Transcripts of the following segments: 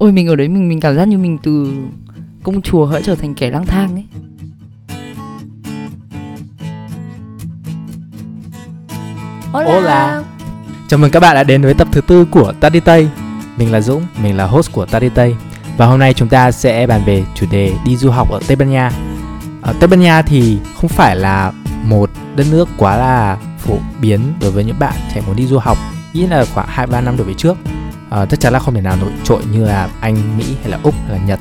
Ôi mình ở đấy mình cảm giác như mình từ công chúa hỡi trở thành kẻ lang thang ấy. Hola. Chào mừng các bạn đã đến với tập thứ 4 của Ta Đi Tây. Mình là Dũng, mình là host của Ta Đi Tây. Và hôm nay chúng ta sẽ bàn về chủ đề đi du học ở Tây Ban Nha. Ở Tây Ban Nha thì không phải là một đất nước quá là phổ biến đối với những bạn trẻ muốn đi du học, ít là khoảng 2-3 năm đối với trước. Chắc chắn là không thể nào nổi trội như là Anh, Mỹ hay là Úc hay là Nhật.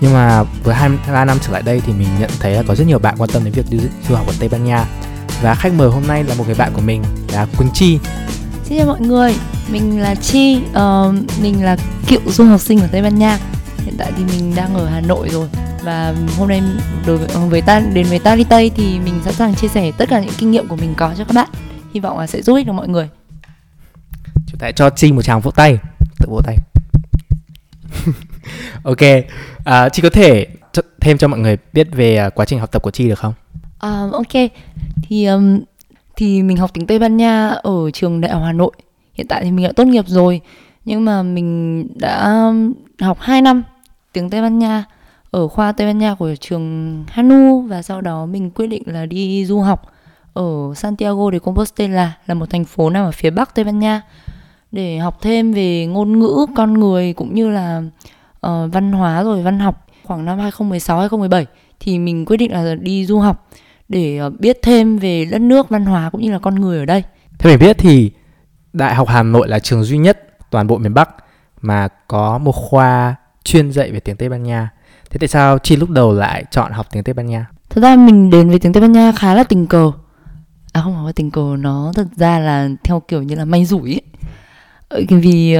Nhưng mà với 2-3 năm trở lại đây thì mình nhận thấy là có rất nhiều bạn quan tâm đến việc đi du học ở Tây Ban Nha. Và khách mời hôm nay là một người bạn của mình là Quỳnh Chi. Xin chào mọi người, mình là Chi, mình là cựu du học sinh ở Tây Ban Nha. Hiện tại thì mình đang ở Hà Nội rồi. Và hôm nay đến với Ta Đi Tây thì mình sẵn sàng chia sẻ tất cả những kinh nghiệm của mình có cho các bạn. Hy vọng là sẽ giúp ích được mọi người. Chúng ta cho Chi một tràng vỗ tay. Tự vỗ tay. Ok, Chi có thể thêm cho mọi người biết về quá trình học tập của Chi được không? Ok, thì mình học tiếng Tây Ban Nha ở trường Đại học Hà Nội. Hiện tại thì mình đã tốt nghiệp rồi. Nhưng mà mình đã học 2 năm tiếng Tây Ban Nha ở khoa Tây Ban Nha của trường Hanu. Và sau đó mình quyết định là đi du học ở Santiago de Compostela, là một thành phố nằm ở phía bắc Tây Ban Nha, để học thêm về ngôn ngữ, con người cũng như là văn hóa rồi văn học. Khoảng năm 2016-2017 thì mình quyết định là đi du học để biết thêm về đất nước, văn hóa cũng như là con người ở đây. Theo mình biết thì Đại học Hà Nội là trường duy nhất toàn bộ miền Bắc mà có một khoa chuyên dạy về tiếng Tây Ban Nha. Thế tại sao Chi lúc đầu lại chọn học tiếng Tây Ban Nha? Thật ra mình đến với tiếng Tây Ban Nha khá là tình cờ. À không phải tình cờ, nó thật ra là theo kiểu như là may rủi ấy. Vì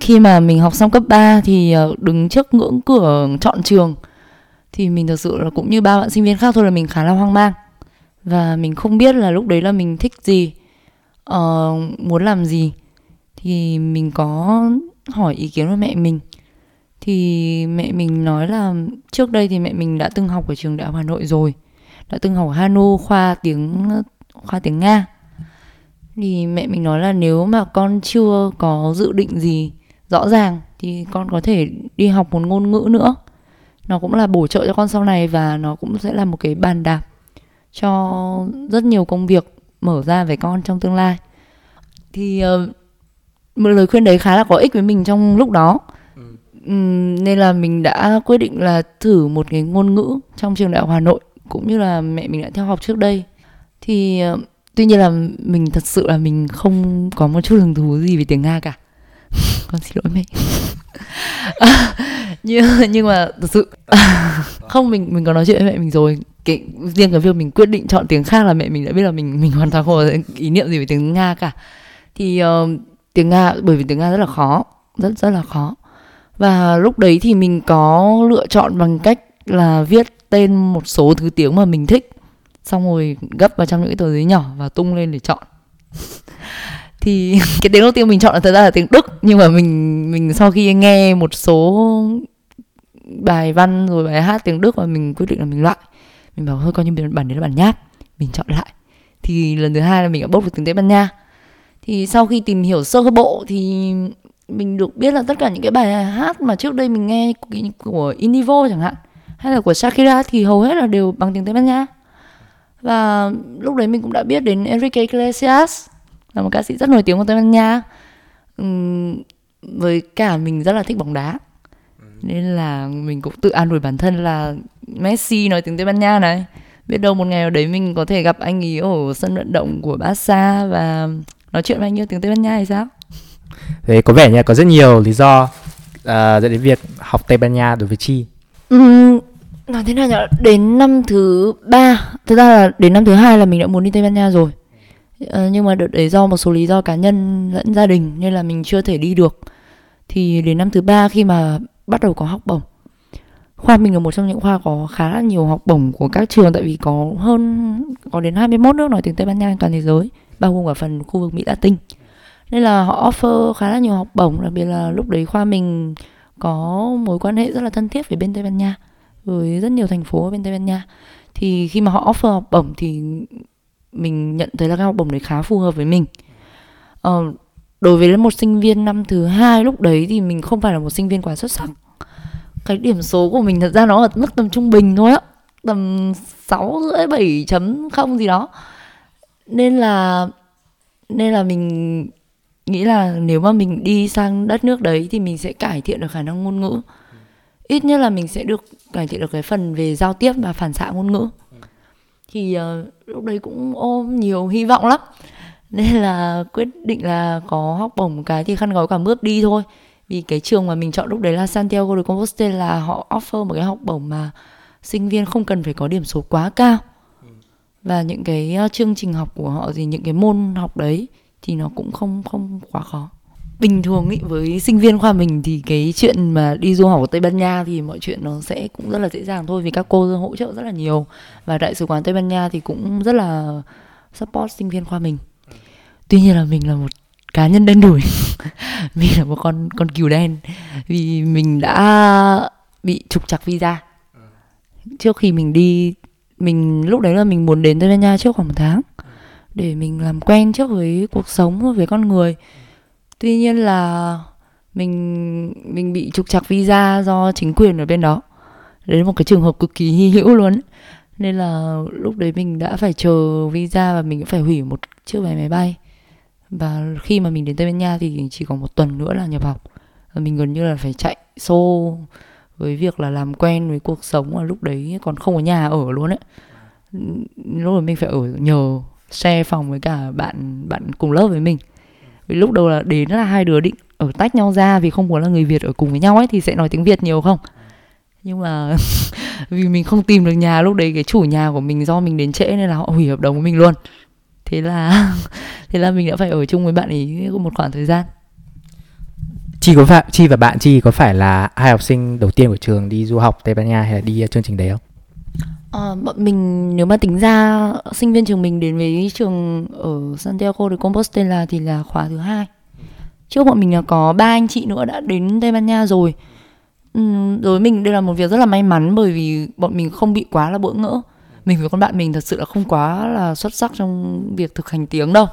khi mà mình học xong cấp 3 thì đứng trước ngưỡng cửa chọn trường thì mình thật sự là cũng như ba bạn sinh viên khác thôi, là mình khá là hoang mang. Và mình không biết là lúc đấy là mình thích gì, muốn làm gì. Thì mình có hỏi ý kiến của mẹ mình. Thì mẹ mình nói là trước đây thì mẹ mình đã từng học ở trường Đại học Hà Nội rồi, đã từng học ở Hanu khoa tiếng Nga. Thì mẹ mình nói là nếu mà con chưa có dự định gì rõ ràng thì con có thể đi học một ngôn ngữ nữa. Nó cũng là bổ trợ cho con sau này và nó cũng sẽ là một cái bàn đạp cho rất nhiều công việc mở ra với con trong tương lai. Thì một lời khuyên đấy khá là có ích với mình trong lúc đó. Nên là mình đã quyết định là thử một cái ngôn ngữ trong trường Đại học Hà Nội cũng như là mẹ mình đã theo học trước đây. Thì tuy nhiên là mình thật sự là mình không có một chút hứng thú gì về tiếng Nga cả. Con xin lỗi mẹ. Nhưng mà thật sự không, mình có nói chuyện với mẹ mình rồi. Riêng cái việc mình quyết định chọn tiếng khác là mẹ mình đã biết là mình hoàn toàn không có ý niệm gì về tiếng Nga cả. Thì tiếng Nga, bởi vì tiếng Nga rất là khó, rất là khó. Và lúc đấy thì mình có lựa chọn bằng cách là viết tên một số thứ tiếng mà mình thích, xong rồi gấp vào trong những cái tờ giấy nhỏ và tung lên để chọn. Thì cái tiếng đầu tiên mình chọn là thật ra là tiếng Đức. Nhưng mà mình sau khi nghe một số bài văn rồi bài hát tiếng Đức và mình quyết định là mình loại. Mình bảo thôi coi như bản đấy là bản nháp, mình chọn lại. Thì lần thứ hai là mình đã bốc được tiếng Tây Ban Nha. Thì sau khi tìm hiểu sơ bộ thì mình được biết là tất cả những cái bài hát mà trước đây mình nghe của Inivo chẳng hạn, hay là của Shakira thì hầu hết là đều bằng tiếng Tây Ban Nha. Và lúc đấy mình cũng đã biết đến Enrique Iglesias, là một ca sĩ rất nổi tiếng của Tây Ban Nha. Với cả mình rất là thích bóng đá, nên là mình cũng tự an ủi bản thân là Messi nói tiếng Tây Ban Nha này, biết đâu một ngày nào đấy mình có thể gặp anh ấy ở sân vận động của Barca và nói chuyện với anh ấy tiếng Tây Ban Nha hay sao. Thế có vẻ như có rất nhiều lý do dẫn đến việc học Tây Ban Nha đối với Chi. Nói thế nào nhỉ? Đến năm thứ 3, thực ra là đến năm thứ 2 là mình đã muốn đi Tây Ban Nha rồi. Nhưng mà đợt đấy do một số lý do cá nhân lẫn gia đình nên là mình chưa thể đi được. Thì đến năm thứ 3 khi mà bắt đầu có học bổng, khoa mình là một trong những khoa có khá là nhiều học bổng của các trường. Tại vì có đến 21 nước nói tiếng Tây Ban Nha toàn thế giới, bao gồm cả phần khu vực Mỹ Latin. Nên là họ offer khá là nhiều học bổng. Đặc biệt là lúc đấy khoa mình có mối quan hệ rất là thân thiết với bên Tây Ban Nha, với rất nhiều thành phố ở bên Tây Ban Nha. Thì khi mà họ offer học bổng thì mình nhận thấy là cái học bổng đấy khá phù hợp với mình. Đối với một sinh viên năm thứ hai lúc đấy thì mình không phải là một sinh viên quá xuất sắc. Cái điểm số của mình thật ra nó ở mức tầm trung bình thôi á, tầm 6,5, 7.0 gì đó. Nên là mình nghĩ là nếu mà mình đi sang đất nước đấy thì mình sẽ cải thiện được khả năng ngôn ngữ. Ít nhất là mình sẽ được cải thiện được cái phần về giao tiếp và phản xạ ngôn ngữ. Thì lúc đấy cũng ôm nhiều hy vọng lắm. Nên là quyết định là có học bổng một cái thì khăn gói cả mướp đi thôi. Vì cái trường mà mình chọn lúc đấy là Santiago de Compostela, họ offer một cái học bổng mà sinh viên không cần phải có điểm số quá cao. Và những cái chương trình học của họ thì những cái môn học đấy thì nó cũng không quá khó. Bình thường ý, với sinh viên khoa mình thì cái chuyện mà đi du học ở Tây Ban Nha thì mọi chuyện nó sẽ cũng rất là dễ dàng thôi, vì các cô hỗ trợ rất là nhiều. Và Đại sứ quán Tây Ban Nha thì cũng rất là support sinh viên khoa mình. Tuy nhiên là mình là một cá nhân đen đủi. Mình là một con cừu đen. Vì mình đã bị trục trặc visa. Trước khi mình đi, mình lúc đấy là mình muốn đến Tây Ban Nha trước khoảng 1 tháng để mình làm quen trước với cuộc sống, với con người. Tuy nhiên là mình bị trục trặc visa do chính quyền ở bên đó. Đấy là một cái trường hợp cực kỳ hy hữu luôn. Nên là lúc đấy mình đã phải chờ visa và mình cũng phải hủy một chiếc vé máy bay. Và khi mà mình đến Tây Ban Nha thì chỉ còn 1 tuần nữa là nhập học. Và mình gần như là phải chạy xô với việc là làm quen với cuộc sống, và lúc đấy còn không có nhà ở luôn ấy. Lúc đấy mình phải ở nhờ, share phòng với cả bạn cùng lớp với mình. Vì lúc đầu là đến là 2 đứa định ở tách nhau ra, vì không muốn là người Việt ở cùng với nhau ấy thì sẽ nói tiếng Việt nhiều không. Nhưng mà vì mình không tìm được nhà, lúc đấy cái chủ nhà của mình do mình đến trễ nên là họ hủy hợp đồng của mình luôn. Thế là mình đã phải ở chung với bạn ấy một khoảng thời gian. Chi và bạn Chi có phải là 2 học sinh đầu tiên của trường đi du học Tây Ban Nha hay là đi chương trình đấy không? Bọn mình nếu mà tính ra sinh viên trường mình đến với trường ở Santiago de Compostela thì là khóa thứ 2. Trước bọn mình là có 3 anh chị nữa đã đến Tây Ban Nha rồi. Đối với mình đây là một việc rất là may mắn, bởi vì bọn mình không bị quá là bỡ ngỡ. Mình với con bạn mình thật sự là không quá là xuất sắc trong việc thực hành tiếng đâu.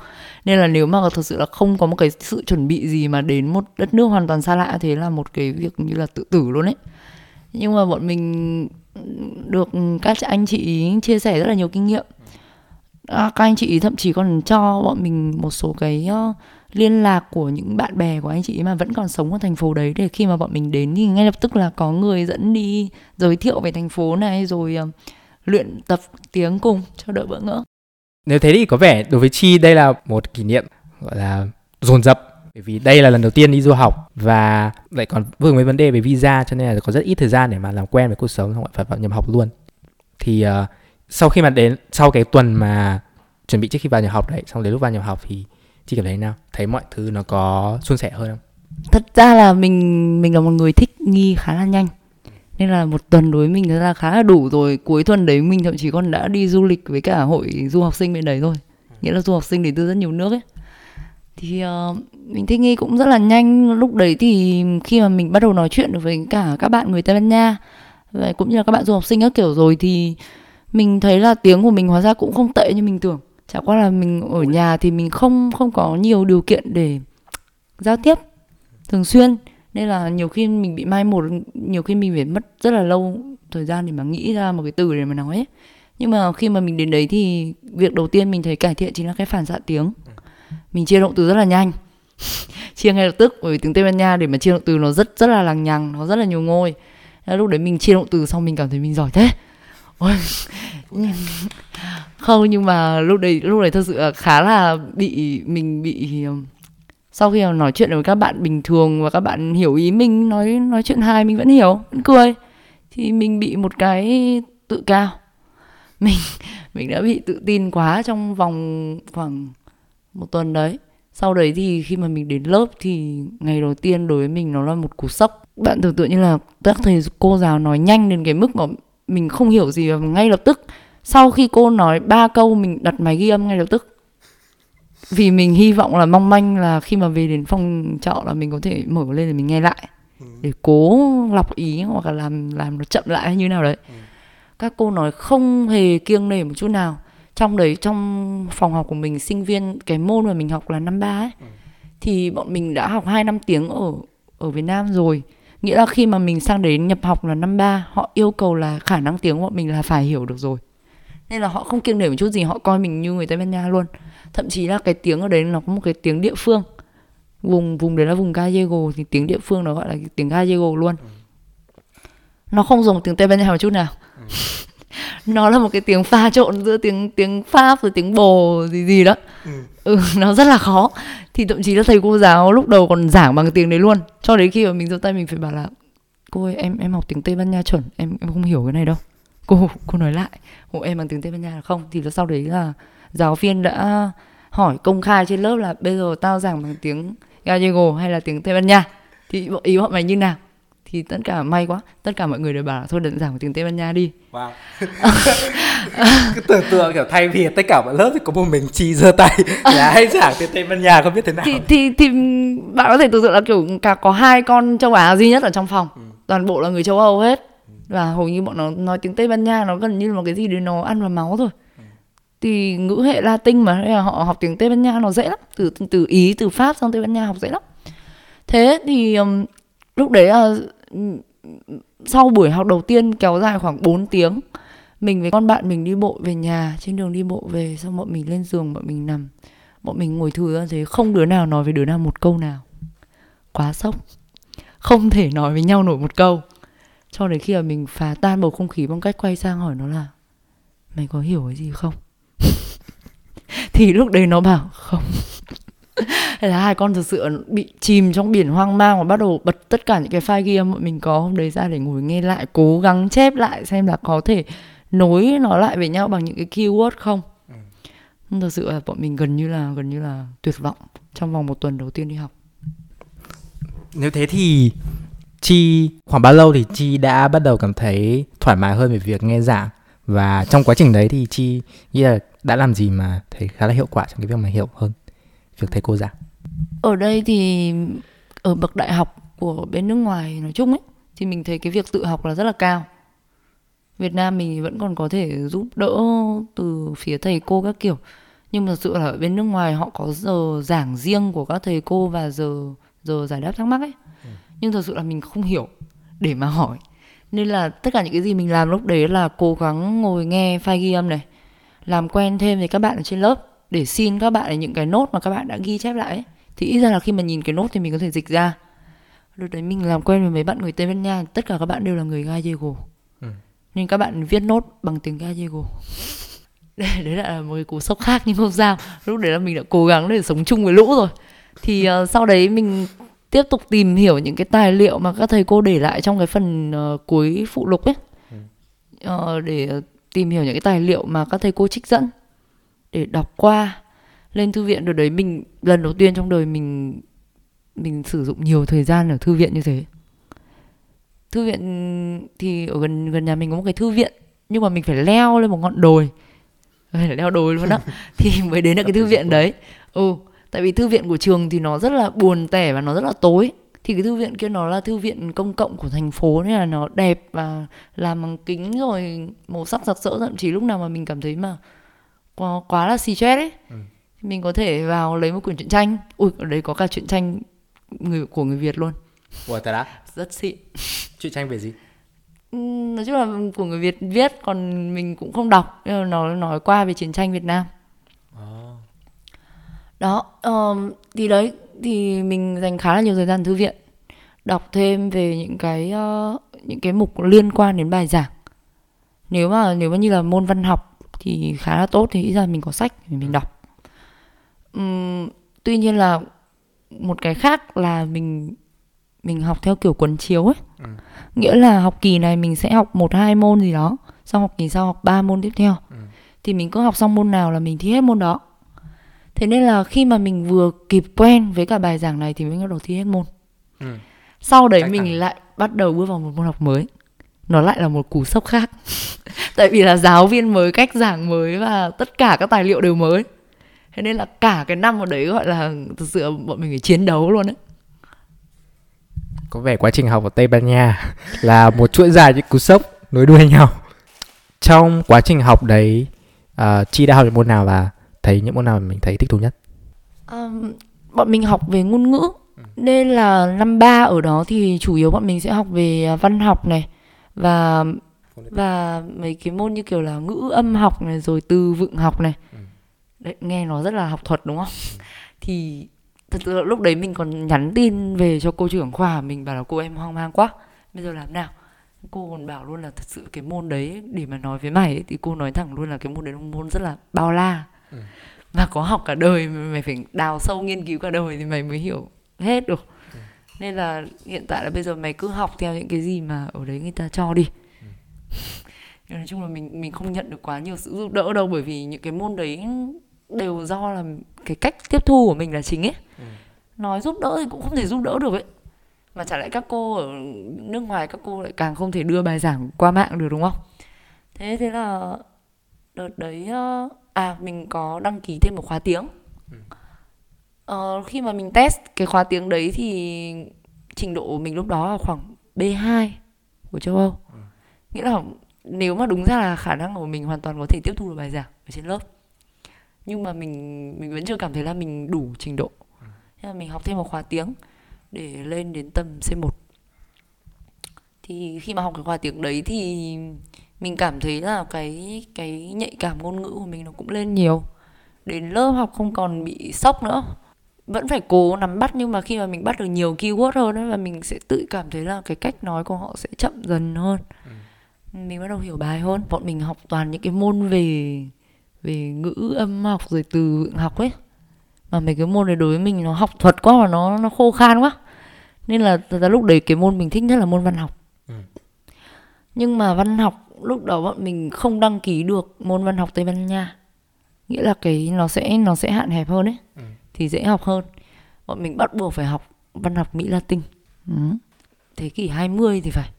Nên là nếu mà thật sự là không có một cái sự chuẩn bị gì mà đến một đất nước hoàn toàn xa lạ, thế là một cái việc như là tự tử luôn ấy. Nhưng mà bọn mình được các anh chị chia sẻ rất là nhiều kinh nghiệm. Các anh chị thậm chí còn cho bọn mình một số cái liên lạc của những bạn bè của anh chị mà vẫn còn sống ở thành phố đấy, để khi mà bọn mình đến thì ngay lập tức là có người dẫn đi, giới thiệu về thành phố này, rồi luyện tập tiếng cùng cho đỡ bỡ ngỡ. Nếu thế thì có vẻ đối với Chi đây là một kỷ niệm gọi là dồn dập, bởi vì đây là lần đầu tiên đi du học và lại còn vương với vấn đề về visa, cho nên là có rất ít thời gian để mà làm quen với cuộc sống, không phải vào nhập học luôn. Thì sau khi mà đến, sau cái tuần mà chuẩn bị trước khi vào nhập học đấy, xong đến lúc vào nhập học thì Chi cảm thấy nào? Thấy mọi thứ nó có suôn sẻ hơn không? Thật ra là mình là một người thích nghi khá là nhanh. Nên là 1 tuần đối với mình thật ra khá là đủ rồi. Cuối tuần đấy mình thậm chí còn đã đi du lịch với cả hội du học sinh bên đấy rồi. Nghĩa là du học sinh đến từ rất nhiều nước ấy. Thì mình thích nghi cũng rất là nhanh. Lúc đấy thì khi mà mình bắt đầu nói chuyện được với cả các bạn người Tây Ban Nha và cũng như là các bạn du học sinh các kiểu rồi, thì mình thấy là tiếng của mình hóa ra cũng không tệ như mình tưởng. Chả qua là mình ở nhà thì mình không có nhiều điều kiện để giao tiếp thường xuyên. Nên là nhiều khi mình bị mai một, nhiều khi mình phải mất rất là lâu thời gian để mà nghĩ ra một cái từ để mà nói ấy. Nhưng mà khi mà mình đến đấy thì việc đầu tiên mình thấy cải thiện chính là cái phản xạ tiếng. Mình chia động từ rất là nhanh. Chia ngay lập tức, bởi vì tiếng Tây Ban Nha để mà chia động từ nó rất là lằng nhằng, nó rất là nhiều ngôi. Lúc đấy mình chia động từ xong mình cảm thấy mình giỏi thế. Không, nhưng mà lúc đấy thật sự là khá là bị sau khi mà nói chuyện với các bạn bình thường và các bạn hiểu ý mình, nói chuyện hài mình vẫn hiểu, vẫn cười, thì mình bị một cái tự cao. Mình đã bị tự tin quá trong vòng khoảng 1 tuần đấy. Sau đấy thì khi mà mình đến lớp thì ngày đầu tiên đối với mình nó là một cú sốc. Bạn tưởng tượng như là các thầy cô giáo nói nhanh đến cái mức mà mình không hiểu gì, và ngay lập tức sau khi cô nói 3 câu mình đặt máy ghi âm ngay lập tức. Vì mình hy vọng là mong manh là khi mà về đến phòng trọ là mình có thể mở lên để mình nghe lại, để cố lọc ý hoặc là làm nó chậm lại như nào đấy. Các cô nói không hề kiêng nể một chút nào. Trong đấy, trong phòng học của mình, sinh viên cái môn mà mình học là năm ba ấy, thì bọn mình đã học 2 năm tiếng ở Việt Nam rồi. Nghĩa là khi mà mình sang đến nhập học là năm 3, họ yêu cầu là khả năng tiếng của bọn mình là phải hiểu được rồi. Nên là họ không kiêng nể một chút gì, họ coi mình như người Tây Ban Nha luôn. Thậm chí là cái tiếng ở đấy nó có một cái tiếng địa phương. Vùng đấy là vùng Gallego, thì tiếng địa phương nó gọi là tiếng Gallego luôn. Nó không dùng tiếng Tây Ban Nha một chút nào. Nó là một cái tiếng pha trộn giữa tiếng Pháp rồi tiếng Bồ gì đó. Nó rất là khó. Thì thậm chí là thầy cô giáo lúc đầu còn giảng bằng tiếng đấy luôn. Cho đến khi mà mình giơ tay mình phải bảo là cô ơi, em học tiếng Tây Ban Nha chuẩn, em không hiểu cái này đâu. Cô nói lại, em bằng tiếng Tây Ban Nha là không. Thì sau đấy là giáo viên đã hỏi công khai trên lớp là bây giờ tao giảng bằng tiếng Gallego hay là tiếng Tây Ban Nha, thì ý bọn mày như nào? Thì tất cả may quá, tất cả mọi người đều bảo là thôi đừng giảng tiếng Tây Ban Nha đi. Wow. Cứ tưởng tượng kiểu thay vì tất cả mọi lớp thì có một mình Chi giơ tay là hay giảng tiếng Tây Ban Nha, không biết thế nào. Thì bạn có thể tưởng tượng là kiểu cả có 2 con châu Á duy nhất ở trong phòng, toàn bộ là người châu Âu hết. Và hầu như bọn nó nói tiếng Tây Ban Nha nó gần như là một cái gì đấy nó ăn vào máu thôi. Thì ngữ hệ Latin mà, họ học tiếng Tây Ban Nha nó dễ lắm, từ Ý, từ Pháp sang Tây Ban Nha học dễ lắm. Thế thì lúc đấy là sau buổi học đầu tiên kéo dài khoảng 4 tiếng, mình với con bạn mình đi bộ về nhà. Trên đường đi bộ về, xong bọn mình lên giường, bọn mình nằm, bọn mình ngồi thử ra thế, không đứa nào nói với đứa nào một câu nào. Quá sốc, không thể nói với nhau nổi một câu. Cho đến khi mà mình phá tan bầu không khí bằng cách quay sang hỏi nó là mày có hiểu cái gì không? Thì lúc đấy nó bảo không. Là 2 con thực sự bị chìm trong biển hoang mang và bắt đầu bật tất cả những cái file ghi âm bọn mình có hôm đấy ra để ngồi nghe lại, cố gắng chép lại xem là có thể nối nó lại với nhau bằng những cái keyword không. Thực sự là bọn mình gần như là tuyệt vọng trong vòng 1 tuần đầu tiên đi học. Nếu thế thì Chi khoảng bao lâu thì Chi đã bắt đầu cảm thấy thoải mái hơn về việc nghe giảng, và trong quá trình đấy thì Chi nghĩ là đã làm gì mà thấy khá là hiệu quả trong cái việc mà hiểu hơn việc thầy cô giảng? Ở đây thì ở bậc đại học của bên nước ngoài nói chung ấy, thì mình thấy cái việc tự học là rất là cao. Việt Nam mình vẫn còn có thể giúp đỡ từ phía thầy cô các kiểu, nhưng mà thật sự là ở bên nước ngoài họ có giờ giảng riêng của các thầy cô và giờ giải đáp thắc mắc ấy. Nhưng thật sự là mình không hiểu để mà hỏi. Nên là tất cả những cái gì mình làm lúc đấy là cố gắng ngồi nghe file ghi âm này, làm quen thêm với các bạn ở trên lớp để xin các bạn những cái nốt mà các bạn đã ghi chép lại ấy. Thì ít ra là khi mà nhìn cái nốt thì mình có thể dịch ra. Lúc đấy mình làm quen với mấy bạn người Tây Ban Nha, tất cả các bạn đều là người Gallego. Nên các bạn viết nốt bằng tiếng Gallego. Đấy là một cái cú sốc khác, nhưng không sao. Lúc đấy là mình đã cố gắng để sống chung với lũ rồi. Thì sau đấy mình tiếp tục tìm hiểu những cái tài liệu mà các thầy cô để lại trong cái phần cuối phụ lục ấy. Để tìm hiểu những cái tài liệu mà các thầy cô trích dẫn để đọc qua. Lên thư viện, đợt đấy mình lần đầu tiên trong đời mình sử dụng nhiều thời gian ở thư viện như thế. Thư viện thì ở gần nhà mình có một cái thư viện, nhưng mà mình phải leo lên một ngọn đồi. Phải leo đồi luôn đó thì mới đến được cái thư viện đấy. Tại vì thư viện của trường thì nó rất là buồn tẻ và nó rất là tối. Thì cái thư viện kia nó là thư viện công cộng của thành phố, nên là nó đẹp và làm bằng kính rồi màu sắc sặc sỡ. Thậm chí lúc nào mà mình cảm thấy mà quá là stress ấy, mình có thể vào lấy một quyển truyện tranh. Ở đấy có cả truyện tranh của người Việt luôn. Rất xịn. Truyện tranh về gì? Nói chung là của người Việt viết, còn mình cũng không đọc. Nó nói qua về chiến tranh Việt Nam. Thì đấy, thì mình dành khá là nhiều thời gian thư viện, đọc thêm về những cái mục liên quan đến bài giảng. Nếu mà như là môn văn học thì khá là tốt, thì ít ra mình có sách để mình đọc. Tuy nhiên là một cái khác là mình học theo kiểu cuốn chiếu ấy. Nghĩa là học kỳ này mình sẽ học 1-2 môn gì đó, xong học kỳ sau học 3 môn tiếp theo. Thì mình cứ học xong môn nào là mình thi hết môn đó. Thế nên là khi mà mình vừa kịp quen với cả bài giảng này thì mình bắt đầu thi hết môn. Sau đấy mình lại bắt đầu bước vào một môn học mới. Nó lại là một cú sốc khác. Tại vì là giáo viên mới, cách giảng mới và tất cả các tài liệu đều mới. Thế nên là cả cái năm ở đấy gọi là thực sự bọn mình phải chiến đấu luôn đấy. Có vẻ quá trình học ở Tây Ban Nha là một chuỗi dài những cú sốc nối đuôi nhau. Trong quá trình học đấy, Chi đã học được môn nào và thấy những môn nào mình thấy thích thú nhất? bọn mình học về ngôn ngữ, nên là năm 3 ở đó thì chủ yếu bọn mình sẽ học về văn học này và mấy cái môn như kiểu là ngữ âm học này, rồi từ vựng học này. Đấy, nghe nó rất là học thuật đúng không? Thì thật sự lúc đấy mình còn nhắn tin về cho cô trưởng khoa, mình bảo là cô em hoang mang quá, bây giờ làm nào? Cô còn bảo luôn là thật sự cái môn đấy để mà nói với mày ấy, thì cô nói thẳng luôn là cái môn đấy là môn rất là bao la, mà có học cả đời, mày phải đào sâu nghiên cứu cả đời thì mày mới hiểu hết được. Nên là hiện tại là bây giờ mày cứ học theo những cái gì mà ở đấy người ta cho đi. Nói chung là mình không nhận được quá nhiều sự giúp đỡ đâu, bởi vì những cái môn đấy đều do là cái cách tiếp thu của mình là chính ấy. Nói giúp đỡ thì cũng không thể giúp đỡ được ấy. Mà trả lại các cô ở nước ngoài, các cô lại càng không thể đưa bài giảng qua mạng được đúng không? Thế là đợt đấy mình có đăng ký thêm một khóa tiếng. Khi mà mình test cái khóa tiếng đấy thì trình độ của mình lúc đó là khoảng B2 của châu Âu. Nghĩa là nếu mà đúng ra là khả năng của mình hoàn toàn có thể tiếp thu được bài giảng ở trên lớp, nhưng mà mình vẫn chưa cảm thấy là mình đủ trình độ. Thế là mình học thêm một khóa tiếng để lên đến tầm C1. Thì khi mà học cái khóa tiếng đấy thì mình cảm thấy là cái nhạy cảm ngôn ngữ của mình nó cũng lên nhiều. Đến lớp học không còn bị sốc nữa. Vẫn phải cố nắm bắt, nhưng mà khi mà mình bắt được nhiều keyword hơn ấy, và mình sẽ tự cảm thấy là cái cách nói của họ sẽ chậm dần hơn. Mình bắt đầu hiểu bài hơn. Bọn mình học toàn những cái môn về ngữ âm học rồi từ vựng học ấy, mà mấy cái môn này đối với mình nó học thuật quá và nó khô khan quá, nên là thật ra lúc đấy cái môn mình thích nhất là môn văn học. Nhưng mà văn học lúc đó bọn mình không đăng ký được môn văn học Tây Ban Nha, nghĩa là cái nó sẽ hạn hẹp hơn ấy, thì dễ học hơn. Bọn mình bắt buộc phải học văn học Mỹ Latin, thế kỷ 20 thì phải,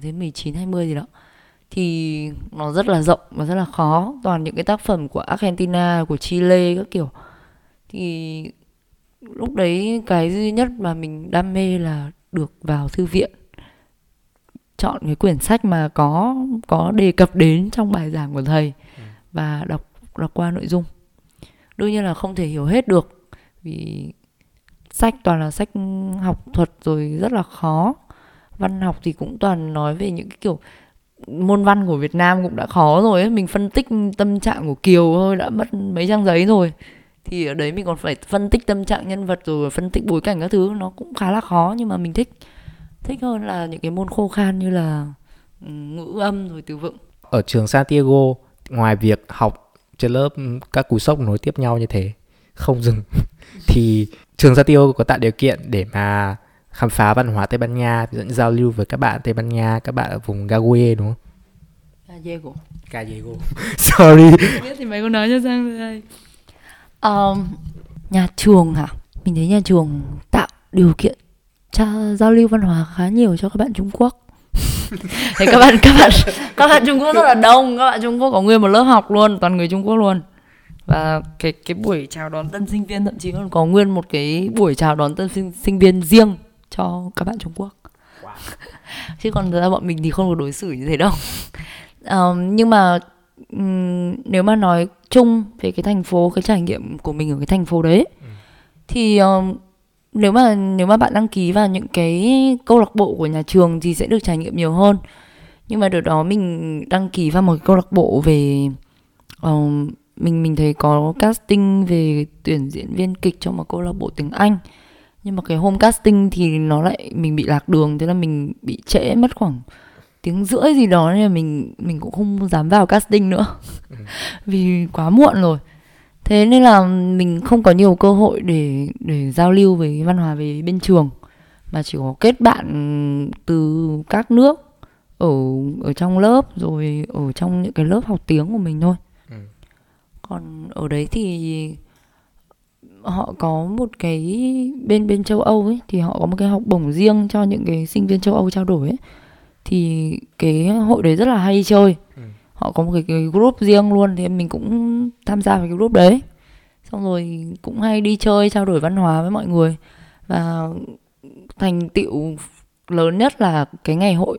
thế 19-20 gì đó. Thì nó rất là rộng và rất là khó, toàn những cái tác phẩm của Argentina, của Chile các kiểu. Thì lúc đấy cái duy nhất mà mình đam mê là được vào thư viện, chọn cái quyển sách mà có đề cập đến trong bài giảng của thầy và đọc qua nội dung. Đương nhiên là không thể hiểu hết được, vì sách toàn là sách học thuật rồi rất là khó. Văn học thì cũng toàn nói về những cái kiểu môn văn của Việt Nam cũng đã khó rồi ấy. Mình phân tích tâm trạng của Kiều thôi đã mất mấy trang giấy rồi, thì ở đấy mình còn phải phân tích tâm trạng nhân vật rồi phân tích bối cảnh các thứ, nó cũng khá là khó. Nhưng mà mình thích hơn là những cái môn khô khan như là ngữ âm rồi từ vựng. Ở trường Santiago, ngoài việc học trên lớp các cú sốc nối tiếp nhau như thế không dừng thì trường Santiago có tạo điều kiện để mà khám phá văn hóa Tây Ban Nha, giao lưu với các bạn Tây Ban Nha, các bạn ở vùng Gallego đúng không? Gallego. Sorry. Biết thì mày có nói cho sang đây. Nhà trường hả? Mình thấy nhà trường tạo điều kiện giao lưu văn hóa khá nhiều cho các bạn Trung Quốc. Thế các bạn Trung Quốc rất là đông, các bạn Trung Quốc có nguyên một lớp học luôn, toàn người Trung Quốc luôn. Và cái buổi chào đón tân sinh viên thậm chí còn có nguyên một cái buổi chào đón tân sinh viên riêng cho các bạn Trung Quốc. Wow. Chứ còn ra bọn mình thì không có đối xử như thế đâu. Nhưng mà nếu mà nói chung về cái thành phố, cái trải nghiệm của mình ở cái thành phố đấy, thì nếu mà bạn đăng ký vào những cái câu lạc bộ của nhà trường thì sẽ được trải nghiệm nhiều hơn. Nhưng mà đợt đó mình đăng ký vào một câu lạc bộ về mình thấy có casting về tuyển diễn viên kịch trong một câu lạc bộ tiếng Anh. Nhưng mà cái hôm casting thì nó lại mình bị lạc đường, thế là mình bị trễ mất khoảng tiếng rưỡi gì đó, nên là mình cũng không dám vào casting nữa vì quá muộn rồi. Thế nên là mình không có nhiều cơ hội để giao lưu với văn hóa về bên trường, mà chỉ có kết bạn từ các nước ở trong lớp rồi ở trong những cái lớp học tiếng của mình thôi. Còn ở đấy thì họ có một cái bên châu Âu ấy, thì họ có một cái học bổng riêng cho những cái sinh viên châu Âu trao đổi ấy. Thì cái hội đấy rất là hay chơi. Họ có một cái group riêng luôn, thì mình cũng tham gia vào cái group đấy. Xong rồi cũng hay đi chơi, trao đổi văn hóa với mọi người. Và thành tựu lớn nhất là cái ngày hội.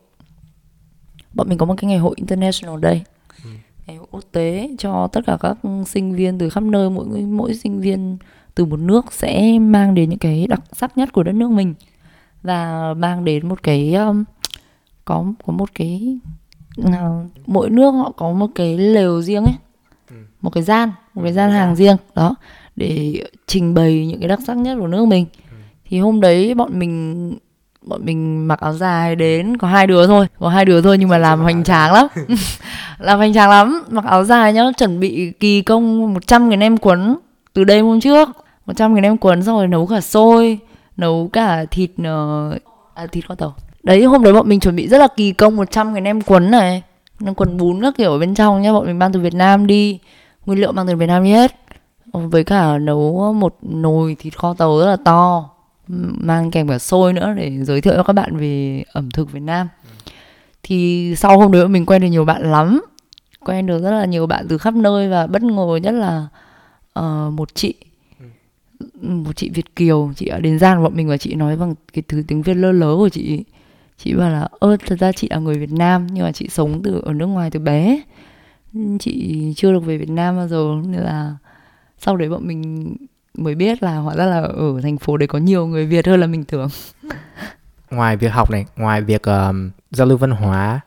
Bọn mình có một cái ngày hội International Day, ngày hội quốc tế cho tất cả các sinh viên từ khắp nơi. Mỗi sinh viên từ một nước sẽ mang đến những cái đặc sắc nhất của đất nước mình, và mang đến một cái có một cái mỗi nước họ có một cái lều riêng ấy, một cái gian hàng riêng đó để trình bày những cái đặc sắc nhất của nước mình. Thì hôm đấy bọn mình mặc áo dài đến, có hai đứa thôi nhưng mà làm hoành tráng lắm. Mặc áo dài nhá, chuẩn bị kỳ công 100 cái nem cuốn từ đêm hôm trước, 100 cái nem cuốn, xong rồi nấu cả xôi, nấu cả thịt kho tàu. Đấy, hôm đấy bọn mình chuẩn bị rất là kỳ công 100 cái nem cuốn này, nem cuốn bún các kiểu ở bên trong nhá. Bọn mình mang từ Việt Nam đi, nguyên liệu mang từ Việt Nam đi hết, với cả nấu một nồi thịt kho tàu rất là to, mang kèm cả xôi nữa để giới thiệu cho các bạn về ẩm thực Việt Nam. Thì sau hôm đấy mình quen được nhiều bạn lắm, quen được rất là nhiều bạn từ khắp nơi, và bất ngờ nhất là một chị Việt kiều, chị đã đến gian bọn mình và chị nói bằng cái thứ tiếng Việt lơ lớ của chị. Chị bảo là thật ra chị là người Việt Nam nhưng mà chị sống ở nước ngoài từ bé, chị chưa được về Việt Nam bao giờ, nên là sau đấy bọn mình mới biết là hóa ra là ở thành phố đấy có nhiều người Việt hơn là mình tưởng. Ngoài việc học này, ngoài việc giao lưu văn hóa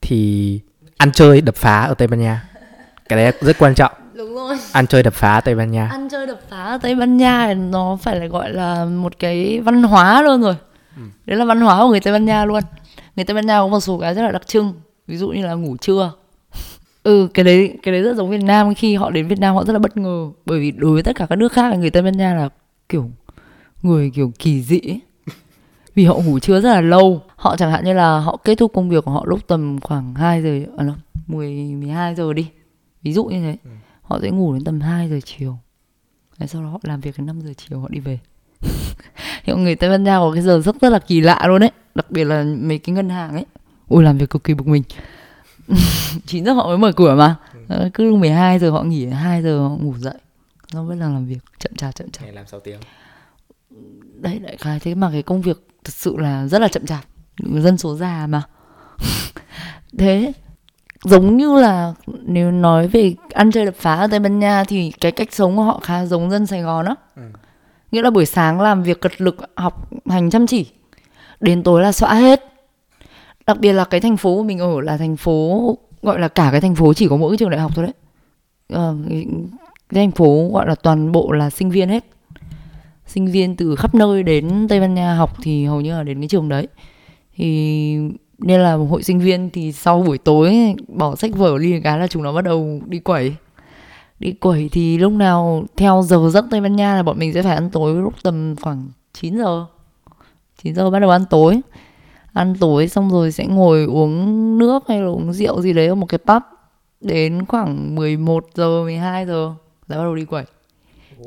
thì ăn chơi đập phá ở Tây Ban Nha, cái đấy rất quan trọng. Đúng rồi. Ăn chơi đập phá ở Tây Ban Nha nó phải là gọi là một cái văn hóa luôn rồi. Đấy là văn hóa của người Tây Ban Nha luôn. Người Tây Ban Nha có một số cái rất là đặc trưng, ví dụ như là ngủ trưa. Cái đấy rất giống Việt Nam. Khi họ đến Việt Nam họ rất là bất ngờ, bởi vì đối với tất cả các nước khác người Tây Ban Nha là kiểu kỳ dị ấy. Vì họ ngủ trưa rất là lâu. Họ chẳng hạn như là họ kết thúc công việc của họ lúc tầm khoảng 12 giờ đi, ví dụ như thế. Họ sẽ ngủ đến tầm 2 giờ chiều. Đấy, sau đó họ làm việc đến 5 giờ chiều họ đi về. Thì người Tây Ban Nha có cái giờ giấc rất là kỳ lạ luôn đấy, đặc biệt là mấy cái ngân hàng ấy. Ôi, làm việc cực kỳ bực mình. 9 giờ họ mới mở cửa mà. Cứ lúc 12 giờ họ nghỉ, 2 giờ họ ngủ dậy. Nó vẫn là làm việc chậm chạp. Ngày làm 6 tiếng. Đấy, đại khái thế, mà cái công việc thật sự là rất là chậm chạp. Dân số già mà. Thế giống như là nếu nói về ăn chơi đập phá ở Tây Ban Nha thì cái cách sống của họ khá giống dân Sài Gòn đó. Nghĩa là buổi sáng làm việc cật lực, học hành chăm chỉ, đến tối là xõa hết. Đặc biệt là cái thành phố của mình ở là thành phố, gọi là cả cái thành phố chỉ có mỗi cái trường đại học thôi đấy. Cái thành phố gọi là toàn bộ là sinh viên hết. Sinh viên từ khắp nơi đến Tây Ban Nha học thì hầu như là đến cái trường đấy. Thì nên là hội sinh viên thì sau buổi tối bỏ sách vở đi cái là chúng nó bắt đầu đi quẩy. Đi quẩy thì lúc nào theo giờ giấc Tây Ban Nha là bọn mình sẽ phải ăn tối lúc tầm khoảng 9 giờ. 9 giờ bắt đầu ăn tối. Ăn tối xong rồi sẽ ngồi uống nước hay là uống rượu gì đấy ở một cái pub. Đến khoảng 11 giờ, 12 giờ là bắt đầu đi quẩy.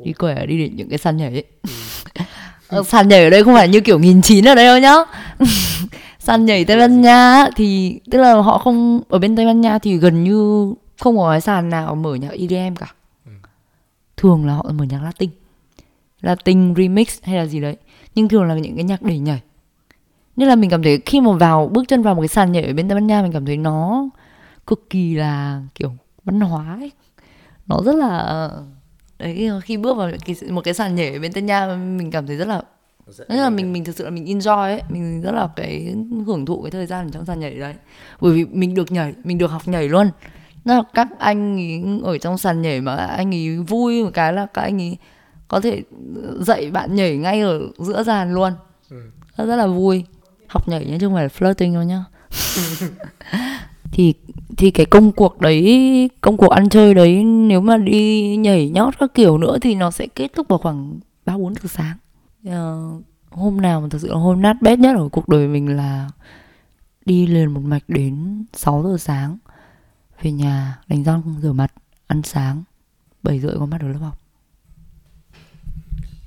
Đi quẩy là đi đến những cái sàn nhảy ấy. Sàn nhảy ở đây không phải như kiểu 1900 ở đây đâu nhá. Sàn nhảy Tây Ban Nha thì tức là họ không, ở bên Tây Ban Nha thì gần như không có cái sàn nào mở nhạc EDM cả. Thường là họ mở nhạc Latin remix hay là gì đấy, nhưng thường là những cái nhạc để nhảy. Nên là mình cảm thấy khi mà bước chân vào một cái sàn nhảy ở bên Tây Ban Nha, mình cảm thấy nó cực kỳ là kiểu văn hóa ấy. Nó rất là đấy, khi bước vào một cái sàn nhảy ở bên Tây Ban Nha mình cảm thấy rất là, nên là mình thực sự là mình enjoy ấy, mình rất là cái hưởng thụ cái thời gian trong sàn nhảy đấy, bởi vì mình được nhảy, mình được học nhảy luôn. Nên là các anh ấy ở trong sàn nhảy mà anh ấy vui một cái là các anh ấy có thể dạy bạn nhảy ngay ở giữa sàn luôn. Rất là vui. Học nhảy nhá, chứ không phải là flirting đâu nhá. Thì cái công cuộc ăn chơi đấy, nếu mà đi nhảy nhót các kiểu nữa thì nó sẽ kết thúc vào khoảng 3-4 giờ sáng. Hôm nào mà thực sự là hôm nát bét nhất ở cuộc đời mình là đi liền một mạch đến 6 giờ sáng, về nhà đánh răng rửa mặt, ăn sáng, 7 rưỡi có mặt ở lớp học.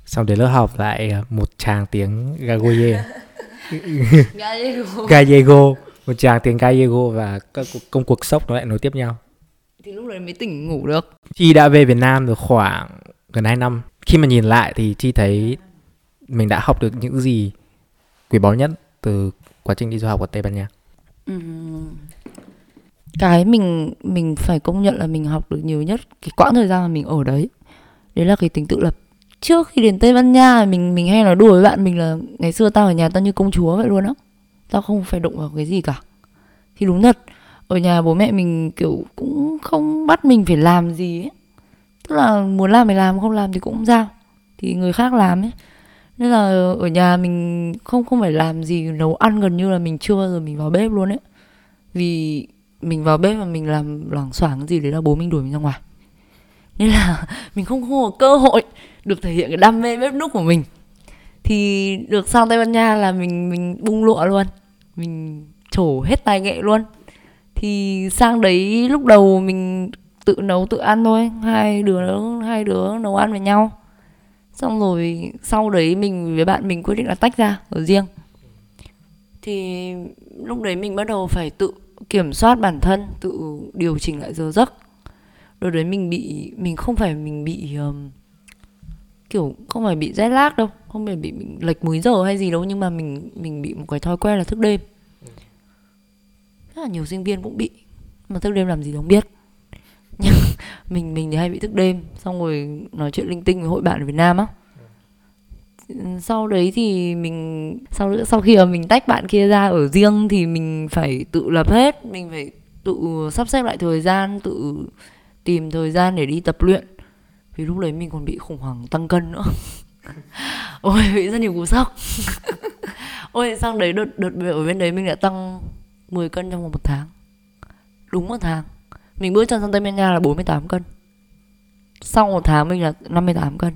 Sau đến lớp học lại một tràng tiếng Gallego, một tràng tiếng Gallego, và các công cuộc sốc nó lại nối tiếp nhau. Thì lúc đấy mới tỉnh ngủ được. Chi đã về Việt Nam được khoảng gần 2 năm. Khi mà nhìn lại thì Chi thấy mình đã học được những gì quý báu nhất từ quá trình đi du học ở Tây Ban Nha? Cái mình phải công nhận là mình học được nhiều nhất cái quãng thời gian mà mình ở đấy, đấy là cái tính tự lập, trước khi đến Tây Ban Nha mình hay nói đùa với bạn mình là ngày xưa tao ở nhà tao như công chúa vậy luôn á, tao không phải đụng vào cái gì cả. Thì đúng thật, ở nhà bố mẹ mình kiểu cũng không bắt mình phải làm gì ấy, tức là muốn làm thì làm, không làm thì cũng không sao, thì người khác làm ấy. Nên là ở nhà mình không phải làm gì, nấu ăn gần như là mình chưa bao giờ mình vào bếp luôn ấy. Vì mình vào bếp và mình làm loảng xoảng cái gì đấy là bố mình đuổi mình ra ngoài. Nên là mình không có cơ hội được thể hiện cái đam mê bếp núc của mình. Thì được sang Tây Ban Nha là mình bung lụa luôn, mình trổ hết tài nghệ luôn. Thì sang đấy lúc đầu mình tự nấu tự ăn thôi, hai đứa nấu ăn với nhau. Xong rồi sau đấy mình với bạn mình quyết định là tách ra ở riêng. Thì lúc đấy mình bắt đầu phải tự kiểm soát bản thân, tự điều chỉnh lại giờ giấc. Rồi đấy mình không phải bị jet lag đâu, không phải bị lệch múi giờ hay gì đâu, nhưng mà mình bị một cái thói quen là thức đêm. Rất là nhiều sinh viên cũng bị, mà thức đêm làm gì không biết. Nhưng mình thì hay bị thức đêm, xong rồi nói chuyện linh tinh với hội bạn ở Việt Nam á. Sau đấy thì sau khi mà mình tách bạn kia ra ở riêng thì mình phải tự lập hết, mình phải tự sắp xếp lại thời gian, tự tìm thời gian để đi tập luyện. Vì lúc đấy mình còn bị khủng hoảng tăng cân nữa. Ôi, bị rất nhiều cú sốc. Ôi, sang đấy đợt ở bên đấy mình đã tăng 10 cân trong vòng 1 tháng. Đúng 1 tháng. Mình bước chân sang Tây Ban Nha là 48 cân. Sau 1 tháng mình là 58 cân.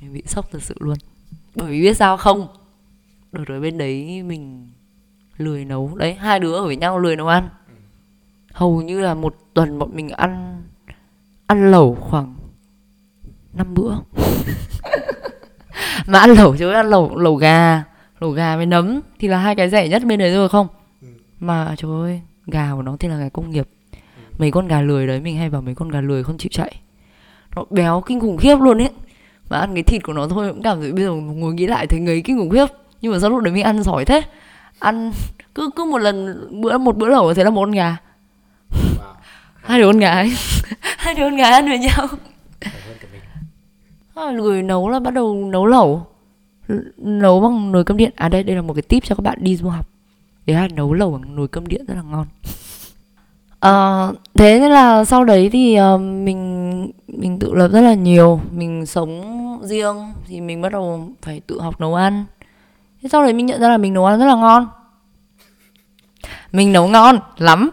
Mình bị sốc thật sự luôn. Bởi vì biết sao không? Đợt ở bên đấy mình lười nấu. Đấy, hai đứa ở với nhau lười nấu ăn. Hầu như là một tuần bọn mình ăn lẩu khoảng 5 bữa. Mà ăn lẩu chứ, ăn lẩu gà với nấm thì là hai cái rẻ nhất bên đấy rồi không? Mà trời ơi, gà của nó thì là gà công nghiệp. Mấy con gà lười đấy, mình hay bảo mấy con gà lười không chịu chạy. Nó béo kinh khủng khiếp luôn ấy. Mà ăn cái thịt của nó thôi cũng cảm thấy bây giờ ngồi nghĩ lại thấy ngấy kinh khủng khiếp. Nhưng mà sao lúc đấy mình ăn giỏi thế? Ăn cứ một bữa lẩu thế là một con gà. Hai đứa con gái ăn với nhau. Lười nấu là bắt đầu nấu lẩu, nấu bằng nồi cơm điện. À đây là một cái tip cho các bạn đi du học. Đấy là nấu lẩu bằng nồi cơm điện rất là ngon. Thế nên là sau đấy thì mình tự lập rất là nhiều. Mình sống riêng thì mình bắt đầu phải tự học nấu ăn. Thế sau đấy mình nhận ra là mình nấu ăn rất là ngon. Mình nấu ngon lắm.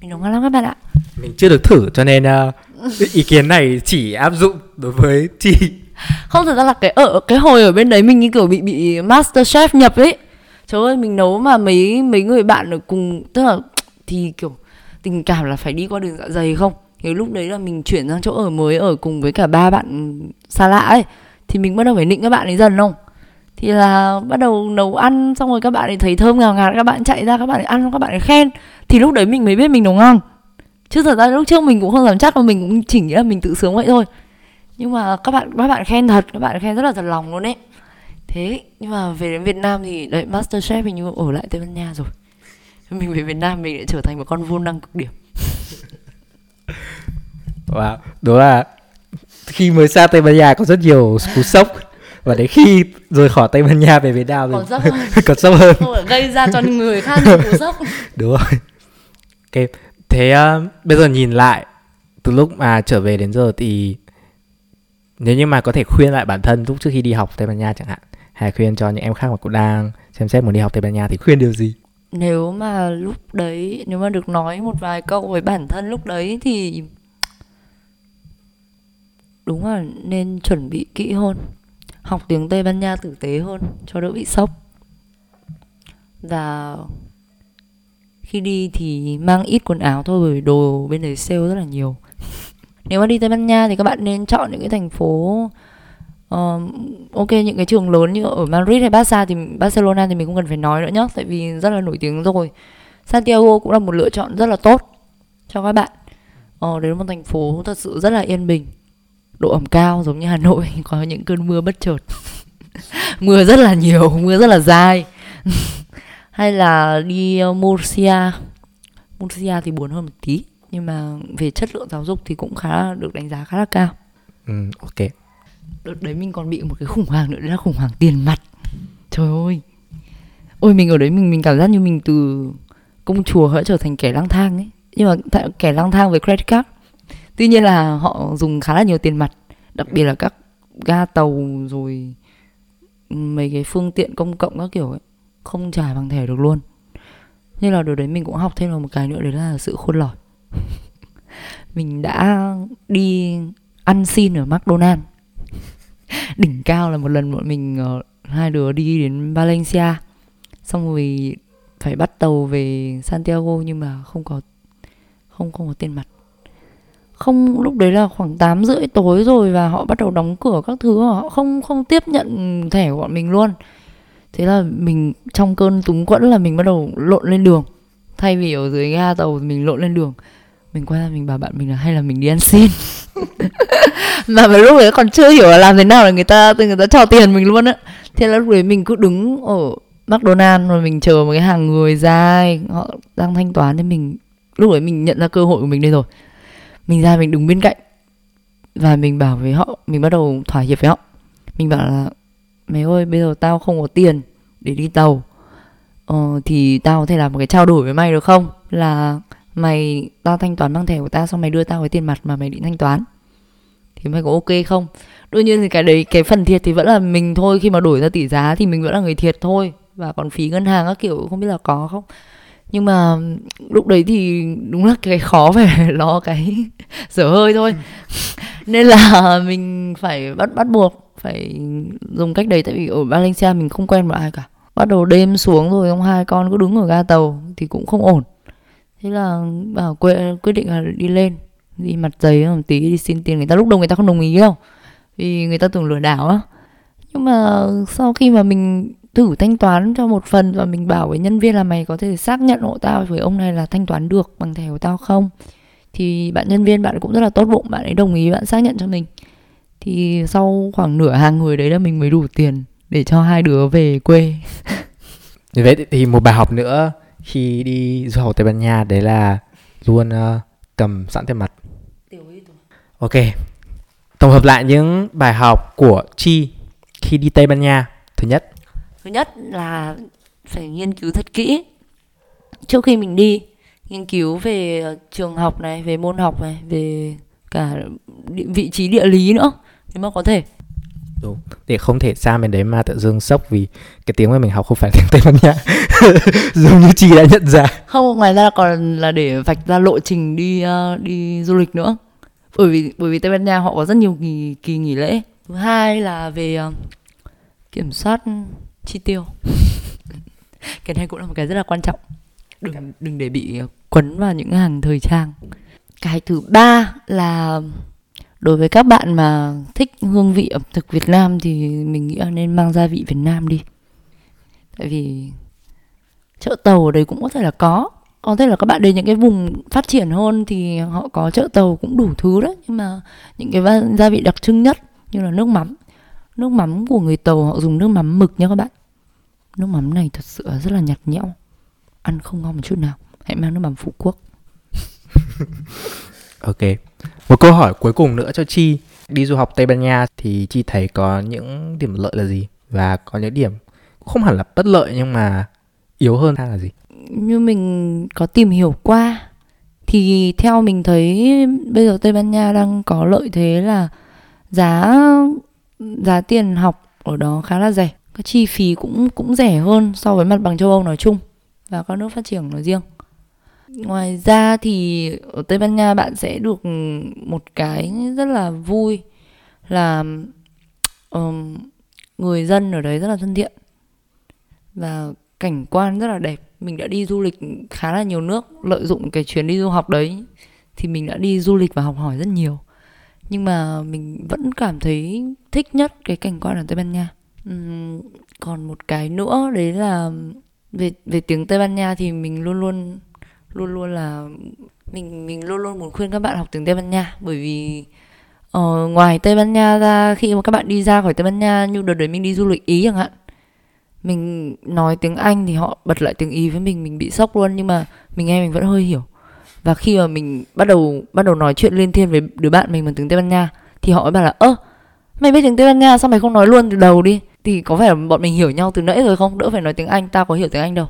Mình nấu ngon lắm các bạn ạ. Mình chưa được thử cho nên ý kiến này chỉ áp dụng đối với chị. Không, thật ra là cái hồi ở bên đấy mình như kiểu bị master chef nhập ấy. Trời ơi, mình nấu mà mấy người bạn ở cùng, tức là thì kiểu tình cảm là phải đi qua đường dạ dày không. Thì lúc đấy là mình chuyển sang chỗ ở mới, ở cùng với cả ba bạn xa lạ ấy, thì mình bắt đầu phải nịnh các bạn ấy dần không. Thì là bắt đầu nấu ăn xong rồi các bạn ấy thấy thơm ngào ngạt, các bạn chạy ra các bạn ấy ăn, các bạn ấy khen. Thì lúc đấy mình mới biết mình nấu ngon. Chứ thật ra lúc trước mình cũng không dám chắc, mà mình cũng chỉ nghĩ là mình tự sướng vậy thôi. Nhưng mà các bạn khen thật, các bạn khen rất là thật lòng luôn ấy. Thế nhưng mà về đến Việt Nam thì đấy, MasterChef hình như ở lại Tây Ban Nha rồi. Mình về Việt Nam mình lại trở thành một con vô năng cực điểm. Wow, đó là khi mới sang Tây Ban Nha có rất nhiều cú sốc. Và đến khi rời khỏi Tây Ban Nha về Việt Nam còn sốc hơn. Còn sốc hơn. Gây ra cho người khác những cú sốc. Đúng rồi. Okay. Thế bây giờ nhìn lại từ lúc mà trở về đến giờ thì nếu như mà có thể khuyên lại bản thân lúc trước khi đi học Tây Ban Nha chẳng hạn, hay khuyên cho những em khác mà cũng đang xem xét muốn đi học Tây Ban Nha thì khuyên điều gì? Nếu mà lúc đấy, nếu mà được nói một vài câu với bản thân lúc đấy thì đúng là nên chuẩn bị kỹ hơn, học tiếng Tây Ban Nha tử tế hơn cho đỡ bị sốc. Và khi đi thì mang ít quần áo thôi, bởi vì đồ bên đấy sale rất là nhiều. Nếu mà đi Tây Ban Nha thì các bạn nên chọn những cái thành phố ok, những cái trường lớn như ở Madrid hay Barca thì Barcelona thì mình không cần phải nói nữa nhé, tại vì rất là nổi tiếng rồi. Santiago cũng là một lựa chọn rất là tốt cho các bạn. Đấy là một thành phố thật sự rất là yên bình, độ ẩm cao, giống như Hà Nội có những cơn mưa bất chợt. Mưa rất là nhiều, mưa rất là dài. Hay là đi Murcia thì buồn hơn một tí, nhưng mà về chất lượng giáo dục thì cũng khá là được đánh giá khá là cao. Ok. Đợt đấy mình còn bị một cái khủng hoảng nữa, đấy là khủng hoảng tiền mặt. Trời ơi. Ôi mình ở đấy mình cảm giác như mình từ công chúa hỡi trở thành kẻ lang thang ấy. Nhưng mà kẻ lang thang với credit card. Tuy nhiên là họ dùng khá là nhiều tiền mặt, đặc biệt là các ga tàu rồi mấy cái phương tiện công cộng các kiểu ấy, không trả bằng thẻ được luôn. Nhưng là điều đấy mình cũng học thêm là một cái nữa, đấy là sự khôn lỏi. Mình đã đi ăn xin ở McDonald's. Đỉnh cao là một lần bọn mình hai đứa đi đến Valencia, xong rồi phải bắt tàu về Santiago nhưng mà không có tiền mặt. Không, lúc đấy là khoảng 8:30 tối rồi và họ bắt đầu đóng cửa các thứ, họ không tiếp nhận thẻ của bọn mình luôn. Thế là mình trong cơn túng quẫn là mình bắt đầu lộn lên đường. Thay vì ở dưới ga tàu mình lộn lên đường. Mình quay ra mình bảo bạn mình là hay là mình đi ăn xin. Mà vào lúc đấy còn chưa hiểu là làm thế nào là người ta cho tiền mình luôn á. Thế là lúc đấy mình cứ đứng ở McDonald's rồi mình chờ một cái hàng người dài, họ đang thanh toán. Thế mình lúc đấy mình nhận ra cơ hội của mình đây rồi. Mình ra mình đứng bên cạnh và mình bảo với họ, mình bắt đầu thỏa hiệp với họ. Mình bảo là mày ơi bây giờ tao không có tiền để đi tàu, thì tao có thể làm một cái trao đổi với mày được không? Là mày, tao thanh toán bằng thẻ của tao, xong mày đưa tao cái tiền mặt mà mày định thanh toán, thì mày có ok không? Đương nhiên thì cái đấy, cái phần thiệt thì vẫn là mình thôi. Khi mà đổi ra tỷ giá thì mình vẫn là người thiệt thôi. Và còn phí ngân hàng các kiểu không biết là có không. Nhưng mà lúc đấy thì đúng là cái khó phải lo cái dở hơi thôi. Nên là mình phải bắt buộc phải dùng cách đấy. Tại vì ở Valencia mình không quen một ai cả. Bắt đầu đêm xuống rồi ông hai con cứ đứng ở ga tàu thì cũng không ổn. Thế là bảo quyết định là đi lên, đi mặt giày một tí đi xin tiền người ta. Lúc đầu người ta không đồng ý đâu, vì người ta tưởng lừa đảo á. Nhưng mà sau khi mà mình thử thanh toán cho một phần và mình bảo với nhân viên là mày có thể xác nhận hộ tao với ông này là thanh toán được bằng thẻ của tao không, thì bạn nhân viên bạn cũng rất là tốt bụng, bạn ấy đồng ý, bạn xác nhận cho mình. Thì sau khoảng nửa hàng người đấy là mình mới đủ tiền để cho hai đứa về quê. Như vậy thì một bài học nữa khi đi du học Tây Ban Nha đấy là luôn cầm sẵn tiền mặt. Ok, tổng hợp lại những bài học của Chi khi đi Tây Ban Nha. Thứ nhất là phải nghiên cứu thật kỹ trước khi mình đi, nghiên cứu về trường học này, về môn học này, về cả vị trí địa lý nữa nếu mà có thể. Đúng, để không thể sang bên đấy mà tự dưng sốc vì cái tiếng mà mình học không phải tiếng Tây Ban Nha. Giống như chị đã nhận ra. Không, ngoài ra còn là để vạch ra lộ trình đi du lịch nữa. Bởi vì Tây Ban Nha họ có rất nhiều kỳ nghỉ lễ. Thứ hai là về kiểm soát chi tiêu. Cái này cũng là một cái rất là quan trọng. Đừng để bị quấn vào những hàng thời trang. Cái thứ ba là đối với các bạn mà thích hương vị ẩm thực Việt Nam thì mình nghĩ là nên mang gia vị Việt Nam đi. Tại vì chợ tàu ở đây cũng có thể là có thể là các bạn đến những cái vùng phát triển hơn thì họ có chợ tàu cũng đủ thứ đấy. Nhưng mà những cái gia vị đặc trưng nhất như là nước mắm của người tàu, họ dùng nước mắm mực nha các bạn. Nước mắm này thật sự rất là nhạt nhẽo, ăn không ngon một chút nào. Hãy mang nước mắm Phú Quốc. Ok, một câu hỏi cuối cùng nữa cho Chi. Đi du học Tây Ban Nha thì Chi thấy có những điểm lợi là gì và có những điểm không hẳn là bất lợi nhưng mà yếu hơn là gì? Như mình có tìm hiểu qua thì theo mình thấy bây giờ Tây Ban Nha đang có lợi thế là giá tiền học ở đó khá là rẻ, các chi phí cũng rẻ hơn so với mặt bằng châu Âu nói chung và các nước phát triển nói riêng. Ngoài ra thì ở Tây Ban Nha bạn sẽ được một cái rất là vui là người dân ở đấy rất là thân thiện và cảnh quan rất là đẹp. Mình đã đi du lịch khá là nhiều nước, lợi dụng cái chuyến đi du học đấy thì mình đã đi du lịch và học hỏi rất nhiều. Nhưng mà mình vẫn cảm thấy thích nhất cái cảnh quan ở Tây Ban Nha. Còn một cái nữa đấy là về tiếng Tây Ban Nha thì mình luôn luôn là mình luôn luôn muốn khuyên các bạn học tiếng Tây Ban Nha. Bởi vì ngoài Tây Ban Nha ra, khi mà các bạn đi ra khỏi Tây Ban Nha, như đợt đấy mình đi du lịch Ý chẳng hạn, mình nói tiếng Anh thì họ bật lại tiếng Ý với mình bị sốc luôn. Nhưng mà mình nghe mình vẫn hơi hiểu. Và khi mà mình bắt đầu nói chuyện liên thiên với đứa bạn mình bằng tiếng Tây Ban Nha thì họ mới bảo là ơ, mày biết tiếng Tây Ban Nha sao mày không nói luôn từ đầu đi. Thì có phải là bọn mình hiểu nhau từ nãy rồi không? Đỡ phải nói tiếng Anh, tao có hiểu tiếng Anh đâu.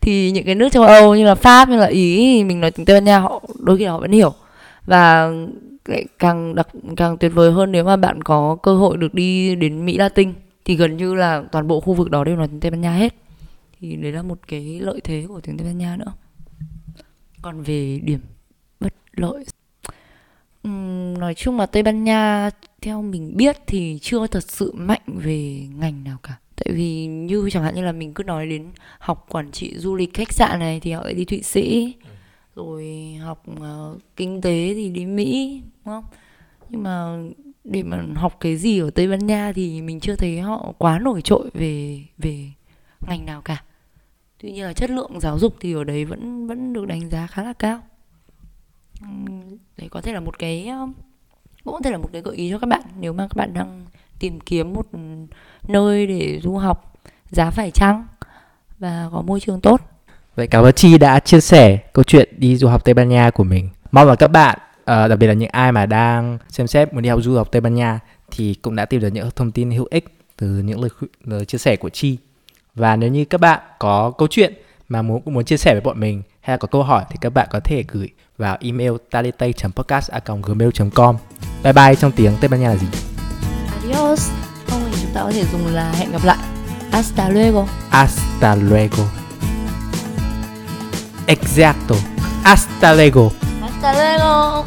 Thì những cái nước châu Âu như là Pháp, như là Ý, mình nói tiếng Tây Ban Nha họ đôi khi họ vẫn hiểu. Và càng tuyệt vời hơn nếu mà bạn có cơ hội được đi đến Mỹ Latin thì gần như là toàn bộ khu vực đó đều nói tiếng Tây Ban Nha hết. Thì đấy là một cái lợi thế của tiếng Tây Ban Nha nữa. Còn về điểm bất lợi, nói chung là Tây Ban Nha theo mình biết thì chưa thật sự mạnh về ngành nào cả. Tại vì như chẳng hạn như là mình cứ nói đến học quản trị du lịch khách sạn này thì họ lại đi Thụy Sĩ, rồi học kinh tế thì đi Mỹ, đúng không? Nhưng mà để mà học cái gì ở Tây Ban Nha thì mình chưa thấy họ quá nổi trội về ngành nào cả. Tuy nhiên là chất lượng giáo dục thì ở đấy vẫn được đánh giá khá là cao. Đấy có thể là một cái, cũng có thể là một cái gợi ý cho các bạn nếu mà các bạn đang tìm kiếm một nơi để du học giá phải chăng và có môi trường tốt. Vậy cảm ơn Chi đã chia sẻ câu chuyện đi du học Tây Ban Nha của mình. Mong là các bạn, đặc biệt là những ai mà đang xem xét muốn đi học du học Tây Ban Nha thì cũng đã tìm được những thông tin hữu ích từ những lời chia sẻ của Chi. Và nếu như các bạn có câu chuyện mà muốn chia sẻ với bọn mình hay là có câu hỏi thì các bạn có thể gửi vào email taditay.podcast@gmail.com. Bye bye trong tiếng Tây Ban Nha là gì? Adios. Không thì chúng ta có thể dùng là hẹn gặp lại. Hasta luego. Hasta luego. Exacto. Hasta luego. Hasta luego.